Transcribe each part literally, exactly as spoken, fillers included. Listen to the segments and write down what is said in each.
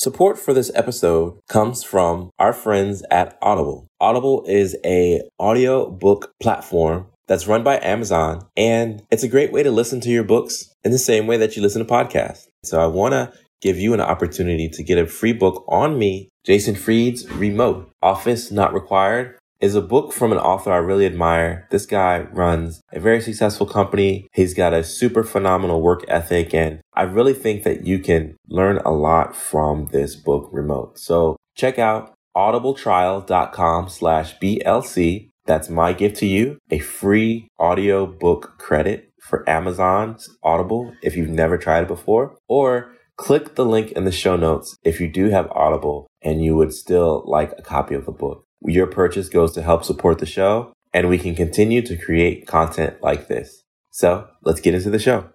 Support for this episode comes from our friends at Audible. Audible is a audiobook platform that's run by Amazon, and it's a great way to listen to your books in the same way that you listen to podcasts. So I want to give you an opportunity to get a free book on me. Jason Fried's Remote Office Not Required is a book from an author I really admire. This guy runs a very successful company. He's got a super phenomenal work ethic, and I really think that you can learn a lot from this book, Remote. So check out audible trial dot com slash B L C. That's my gift to you, a free audio book credit for Amazon's Audible if you've never tried it before, or click the link in the show notes if you do have Audible and you would still like a copy of the book. Your purchase goes to help support the show, and we can continue to create content like this. So let's get into the show.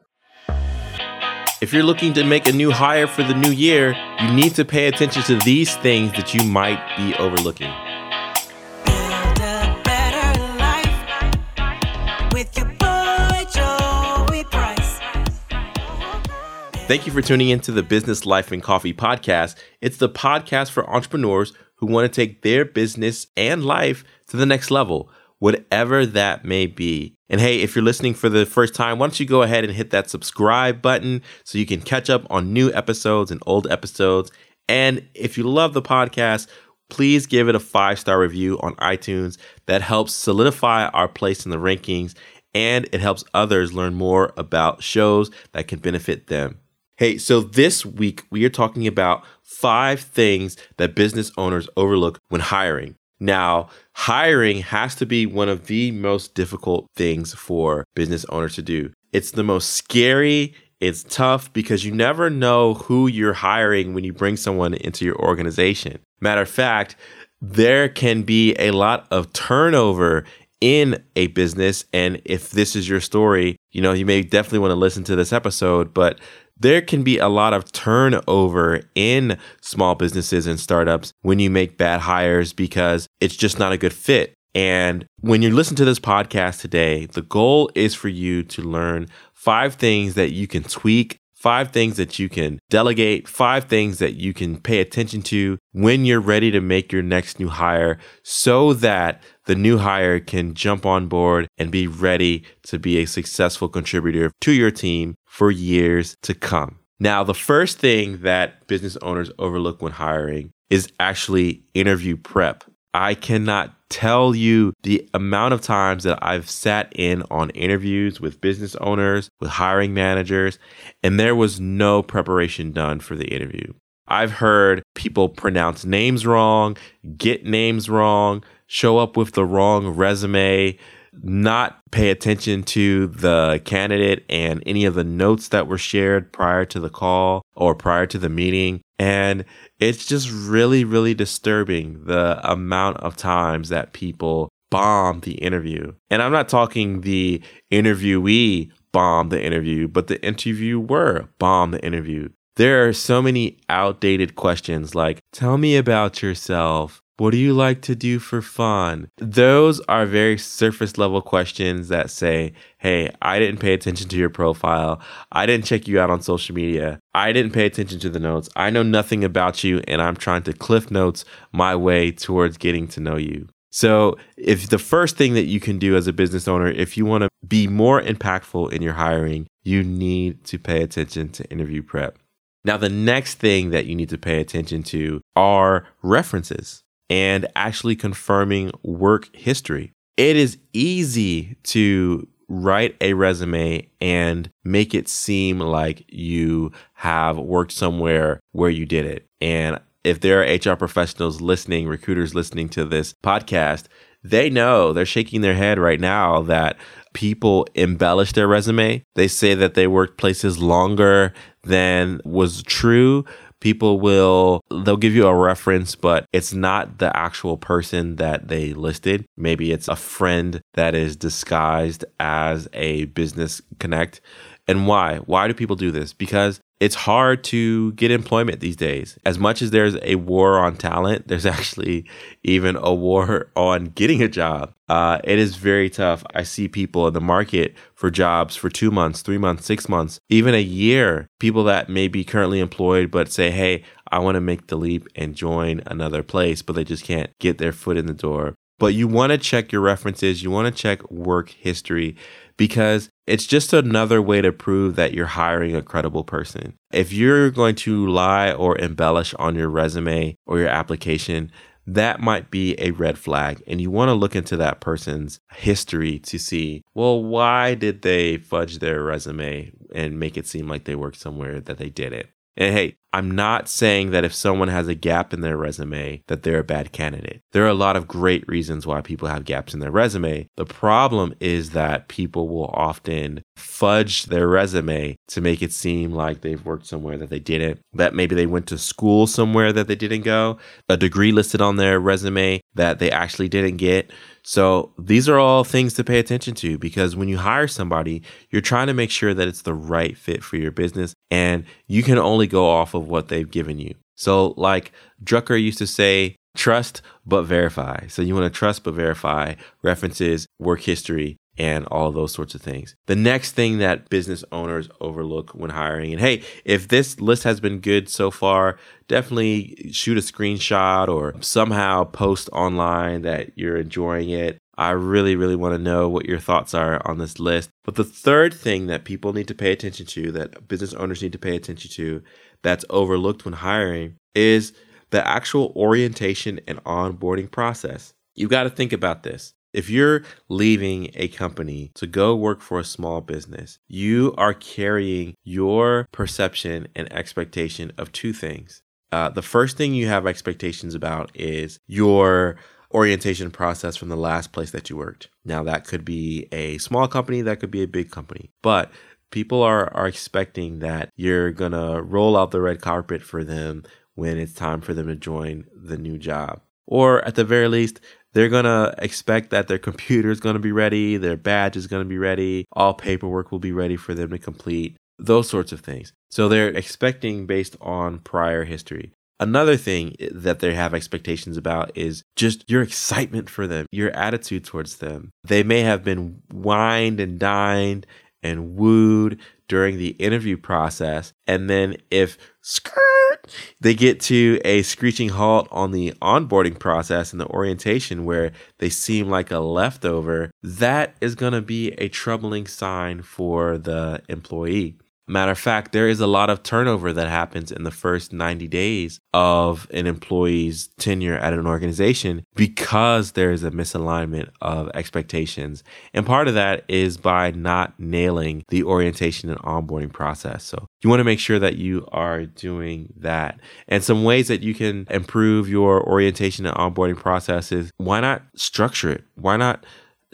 If you're looking to make a new hire for the new year, you need to pay attention to these things that you might be overlooking. Build a better life with your boy, Joey Price. Thank you for tuning into the Business Life and Coffee podcast. It's the podcast for entrepreneurs who want to take their business and life to the next level, whatever that may be. And hey, if you're listening for the first time, why don't you go ahead and hit that subscribe button so you can catch up on new episodes and old episodes. And if you love the podcast, please give it a five-star review on iTunes. That helps solidify our place in the rankings, and it helps others learn more about shows that can benefit them. Hey, so this week we are talking about five things that business owners overlook when hiring. Now, hiring has to be one of the most difficult things for business owners to do. It's the most scary, it's tough, because you never know who you're hiring when you bring someone into your organization. Matter of fact, there can be a lot of turnover in a business, and if this is your story, you know, you may definitely want to listen to this episode, but there can be a lot of turnover in small businesses and startups when you make bad hires because it's just not a good fit. And when you listen to this podcast today, the goal is for you to learn five things that you can tweak, five things that you can delegate, five things that you can pay attention to when you're ready to make your next new hire so that the new hire can jump on board and be ready to be a successful contributor to your team for years to come. Now, the first thing that business owners overlook when hiring is actually interview prep. I cannot tell you the amount of times that I've sat in on interviews with business owners, with hiring managers, and there was no preparation done for the interview. I've heard people pronounce names wrong, get names wrong, show up with the wrong resume, not pay attention to the candidate and any of the notes that were shared prior to the call or prior to the meeting. And it's just really, really disturbing the amount of times that people bomb the interview. And I'm not talking the interviewee bomb the interview, but the interviewer bomb the interview. There are so many outdated questions like, tell me about yourself. What do you like to do for fun? Those are very surface level questions that say, hey, I didn't pay attention to your profile. I didn't check you out on social media. I didn't pay attention to the notes. I know nothing about you, and I'm trying to cliff notes my way towards getting to know you. So if the first thing that you can do as a business owner, if you want to be more impactful in your hiring, you need to pay attention to interview prep. Now, the next thing that you need to pay attention to are references and actually confirming work history. It is easy to write a resume and make it seem like you have worked somewhere where you did it. And if there are H R professionals listening, recruiters listening to this podcast, they know, they're shaking their head right now, that people embellish their resume. They say that they worked places longer than was true. People will, they'll give you a reference, but it's not the actual person that they listed. Maybe it's a friend that is disguised as a business connect. And why? Why do people do this? Because it's hard to get employment these days. As much as there's a war on talent, there's actually even a war on getting a job. Uh, it is very tough. I see people in the market for jobs for two months, three months, six months, even a year. People that may be currently employed but say, hey, I want to make the leap and join another place, but they just can't get their foot in the door. But you want to check your references. You want to check work history because it's just another way to prove that you're hiring a credible person. If you're going to lie or embellish on your resume or your application, that might be a red flag. And you want to look into that person's history to see, well, why did they fudge their resume and make it seem like they worked somewhere that they didn't? And hey, I'm not saying that if someone has a gap in their resume, that they're a bad candidate. There are a lot of great reasons why people have gaps in their resume. The problem is that people will often fudge their resume to make it seem like they've worked somewhere that they didn't, that maybe they went to school somewhere that they didn't go, a degree listed on their resume that they actually didn't get. So these are all things to pay attention to because when you hire somebody, you're trying to make sure that it's the right fit for your business and you can only go off of what they've given you. So like Drucker used to say, trust but verify. So you want to trust but verify references, work history, and all those sorts of things. The next thing that business owners overlook when hiring, and hey, if this list has been good so far, definitely shoot a screenshot or somehow post online that you're enjoying it. I really, really want to know what your thoughts are on this list. But the third thing that people need to pay attention to, that business owners need to pay attention to, that's overlooked when hiring is the actual orientation and onboarding process. You've got to think about this. If you're leaving a company to go work for a small business, you are carrying your perception and expectation of two things. Uh, the first thing you have expectations about is your orientation process from the last place that you worked. Now, that could be a small company, that could be a big company, but people are, are expecting that you're gonna roll out the red carpet for them when it's time for them to join the new job. Or at the very least, they're going to expect that their computer is going to be ready, their badge is going to be ready, all paperwork will be ready for them to complete, those sorts of things. So they're expecting based on prior history. Another thing that they have expectations about is just your excitement for them, your attitude towards them. They may have been wined and dined and wooed during the interview process, and then if they get to a screeching halt on the onboarding process and the orientation where they seem like a leftover, that is going to be a troubling sign for the employee. Matter of fact, there is a lot of turnover that happens in the first ninety days of an employee's tenure at an organization because there is a misalignment of expectations. And part of that is by not nailing the orientation and onboarding process. So you want to make sure that you are doing that. And some ways that you can improve your orientation and onboarding process is why not structure it? Why not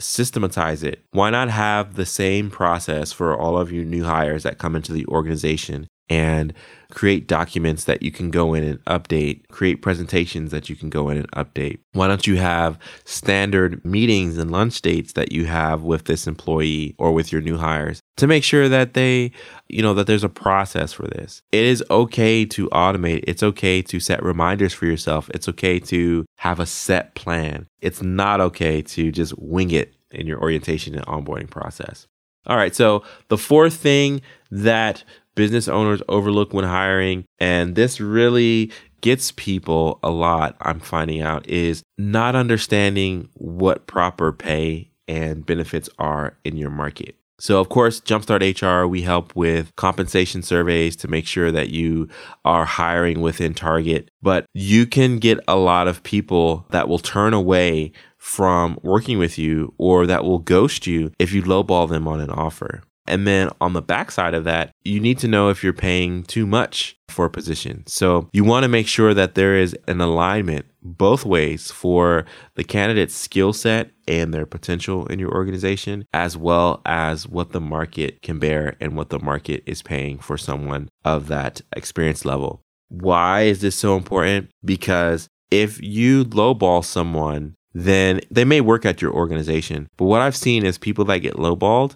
systematize it? Why not have the same process for all of you new hires that come into the organization and create documents that you can go in and update, create presentations that you can go in and update? Why don't you have standard meetings and lunch dates that you have with this employee or with your new hires to make sure that they, you know, that there's a process for this? It is okay to automate. It's okay to set reminders for yourself. It's okay to have a set plan. It's not okay to just wing it in your orientation and onboarding process. All right, so the fourth thing that business owners overlook when hiring, and this really gets people a lot, I'm finding out, is not understanding what proper pay and benefits are in your market. So of course, Jumpstart H R, we help with compensation surveys to make sure that you are hiring within target, but you can get a lot of people that will turn away from working with you or that will ghost you if you lowball them on an offer. And then on the backside of that, you need to know if you're paying too much for a position. So you want to make sure that there is an alignment both ways for the candidate's skill set and their potential in your organization, as well as what the market can bear and what the market is paying for someone of that experience level. Why is this so important? Because if you lowball someone, then they may work at your organization. But what I've seen is people that get lowballed,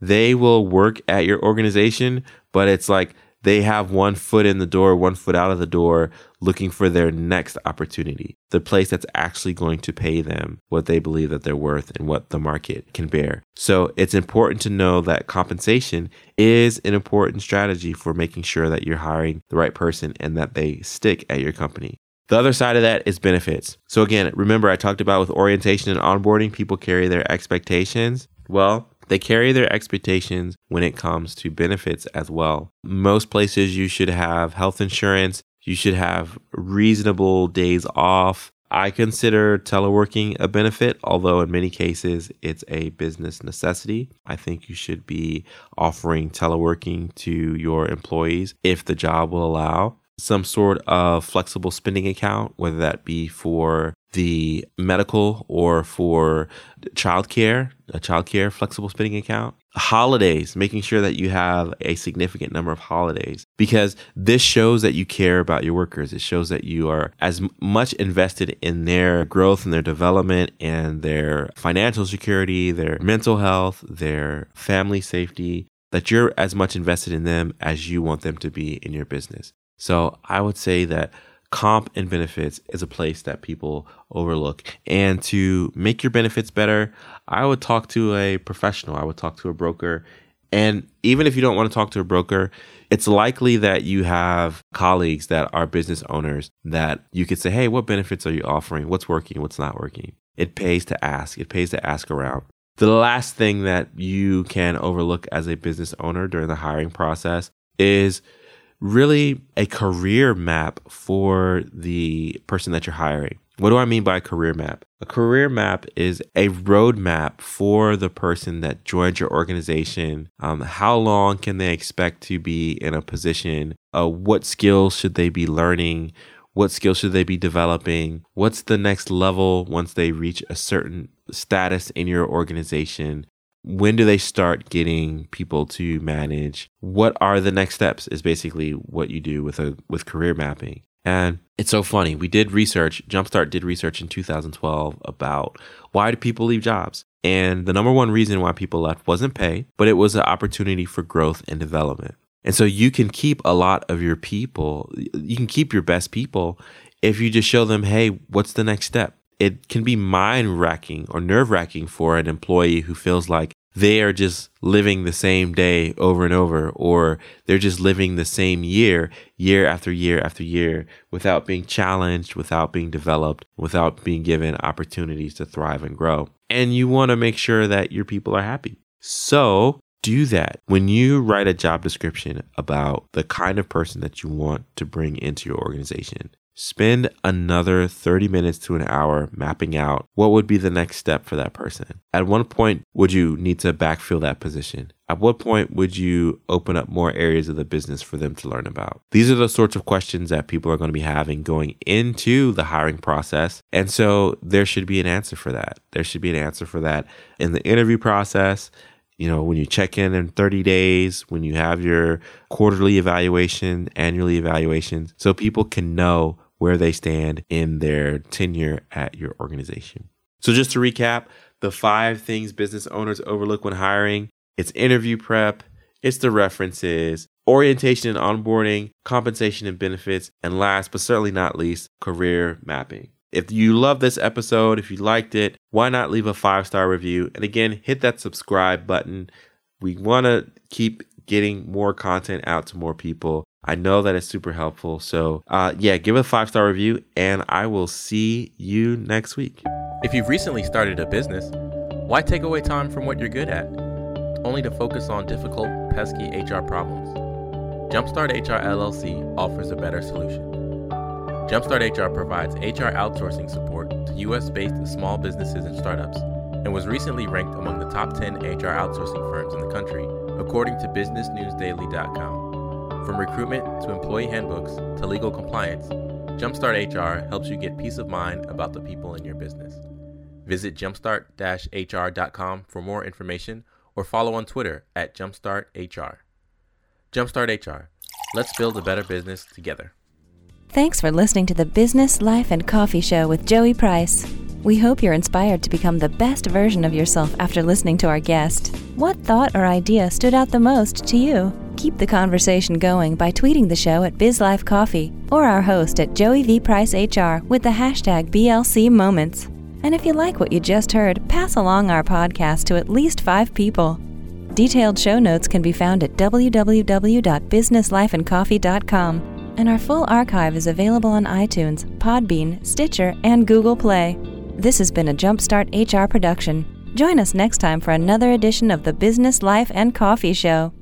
they will work at your organization, but it's like they have one foot in the door, one foot out of the door, looking for their next opportunity, the place that's actually going to pay them what they believe that they're worth and what the market can bear. So it's important to know that compensation is an important strategy for making sure that you're hiring the right person and that they stick at your company. The other side of that is benefits. So again, remember I talked about with orientation and onboarding, people carry their expectations. Well, they carry their expectations when it comes to benefits as well. Most places you should have health insurance. You should have reasonable days off. I consider teleworking a benefit, although in many cases it's a business necessity. I think you should be offering teleworking to your employees if the job will allow. Some sort of flexible spending account, whether that be for the medical or for childcare, a childcare flexible spending account. Holidays, making sure that you have a significant number of holidays, because this shows that you care about your workers. It shows that you are as much invested in their growth and their development and their financial security, their mental health, their family safety, that you're as much invested in them as you want them to be in your business. So I would say that comp and benefits is a place that people overlook. And to make your benefits better, I would talk to a professional. I would talk to a broker. And even if you don't want to talk to a broker, it's likely that you have colleagues that are business owners that you could say, hey, what benefits are you offering? What's working? What's not working? It pays to ask. It pays to ask around. The last thing that you can overlook as a business owner during the hiring process is really a career map for the person that you're hiring. What do I mean by a career map? A career map is a roadmap for the person that joined your organization. Um, how long can they expect to be in a position? Uh, what skills should they be learning? What skills should they be developing? What's the next level once they reach a certain status in your organization? When do they start getting people to manage? What are the next steps is basically what you do with a with career mapping. And it's so funny. We did research, Jumpstart did research in two thousand twelve about why do people leave jobs? And the number one reason why people left wasn't pay, but it was an opportunity for growth and development. And so you can keep a lot of your people, you can keep your best people if you just show them, hey, what's the next step? It can be mind-wracking or nerve-wracking for an employee who feels like they are just living the same day over and over, or they're just living the same year, year after year after year, without being challenged, without being developed, without being given opportunities to thrive and grow. And you want to make sure that your people are happy. So do that. When you write a job description about the kind of person that you want to bring into your organization, spend another thirty minutes to an hour mapping out what would be the next step for that person. At one point, would you need to backfill that position? At what point would you open up more areas of the business for them to learn about? These are the sorts of questions that people are going to be having going into the hiring process. And so there should be an answer for that. There should be an answer for that in the interview process. You know, when you check in in thirty days, when you have your quarterly evaluation, annually evaluations, so people can know where they stand in their tenure at your organization. So just to recap, the five things business owners overlook when hiring, it's interview prep, it's the references, orientation and onboarding, compensation and benefits, and last but certainly not least, career mapping. If you love this episode, if you liked it, why not leave a five-star review? And again, hit that subscribe button. We want to keep getting more content out to more people. I know that it's super helpful. So uh, yeah, give it a five-star review, and I will see you next week. If you've recently started a business, why take away time from what you're good at, only to focus on difficult, pesky H R problems? Jumpstart H R L L C offers a better solution. Jumpstart H R provides H R outsourcing support to U S-based small businesses and startups, and was recently ranked among the top ten H R outsourcing firms in the country, according to business news daily dot com. From recruitment to employee handbooks to legal compliance, Jumpstart H R helps you get peace of mind about the people in your business. Visit jumpstart dash H R dot com for more information, or follow on Twitter at Jumpstart H R. Jumpstart H R. Let's build a better business together. Thanks for listening to the Business Life and Coffee Show with Joey Price. We hope you're inspired to become the best version of yourself after listening to our guest. What thought or idea stood out the most to you? Keep the conversation going by tweeting the show at BizLifeCoffee or our host at Joey V Price H R with the hashtag B L C Moments. And if you like what you just heard, pass along our podcast to at least five people. Detailed show notes can be found at w w w dot business life and coffee dot com. And our full archive is available on iTunes, Podbean, Stitcher, and Google Play. This has been a Jumpstart H R production. Join us next time for another edition of the Business Life and Coffee Show.